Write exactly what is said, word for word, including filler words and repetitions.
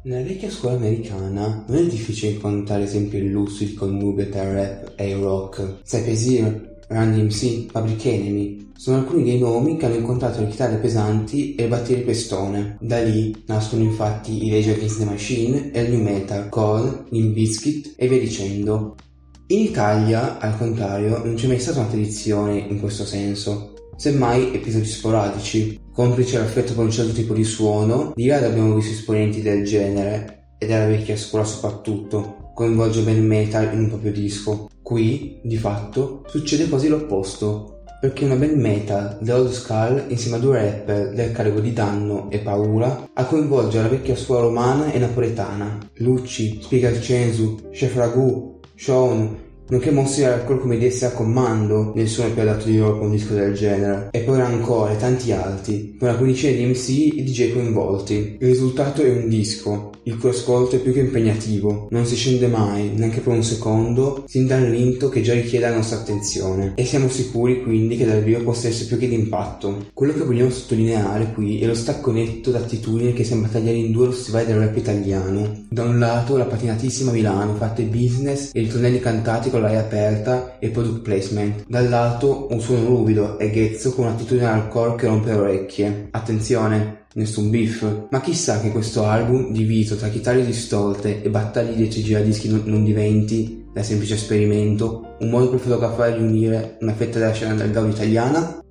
Nella vecchia scuola americana non è difficile incontrare esempi illussi di connubio tra rap e rock. Cypress Hill, Run D M C, Public Enemy sono alcuni dei nomi che hanno incontrato le chitarre pesanti e il battere pestone. Da lì nascono infatti i Rage Against the Machine e il New Metal, Korn, Limp Bizkit e via dicendo. In Italia, al contrario, non c'è mai stata una tradizione in questo senso, semmai episodi sporadici. Complice l'affetto per un certo tipo di suono, di rado abbiamo visto esponenti del genere, e della vecchia scuola soprattutto, coinvolgere il metal in un proprio disco. Qui, di fatto, succede quasi l'opposto, perché una band metal, The Old Skull, insieme a due rapper del carico di Danno e Paura, a coinvolgere la vecchia scuola romana e napoletana. Lucci, Spiga Censu, Chef Ragu, Sean, nonché mostri alcol come idesse a comando, nessuno è più adatto di loro con un disco del genere, e poi ancora tanti altri, con una quindicina di M C e D J coinvolti. Il risultato è un disco, il cui ascolto è più che impegnativo, non si scende mai, neanche per un secondo, sin dall'intro che già richiede la nostra attenzione, e siamo sicuri quindi che dal vivo possa essere più che d'impatto. Quello che vogliamo sottolineare qui è lo stacco netto d'attitudine che sembra tagliare in due lo stivale del rap italiano. Da un lato la patinatissima Milano, fatte business e ritornelli cantati l'aria aperta e product placement, dall'alto un suono ruvido e ghezzo con un'attitudine al core che rompe le orecchie. Attenzione, nessun beef, ma chissà che questo album, diviso tra chitarre distorte e battaglie di dieci giradischi, non, non diventi, da semplice esperimento, un modo per fotografare e riunire una fetta della scena del gaudio italiana?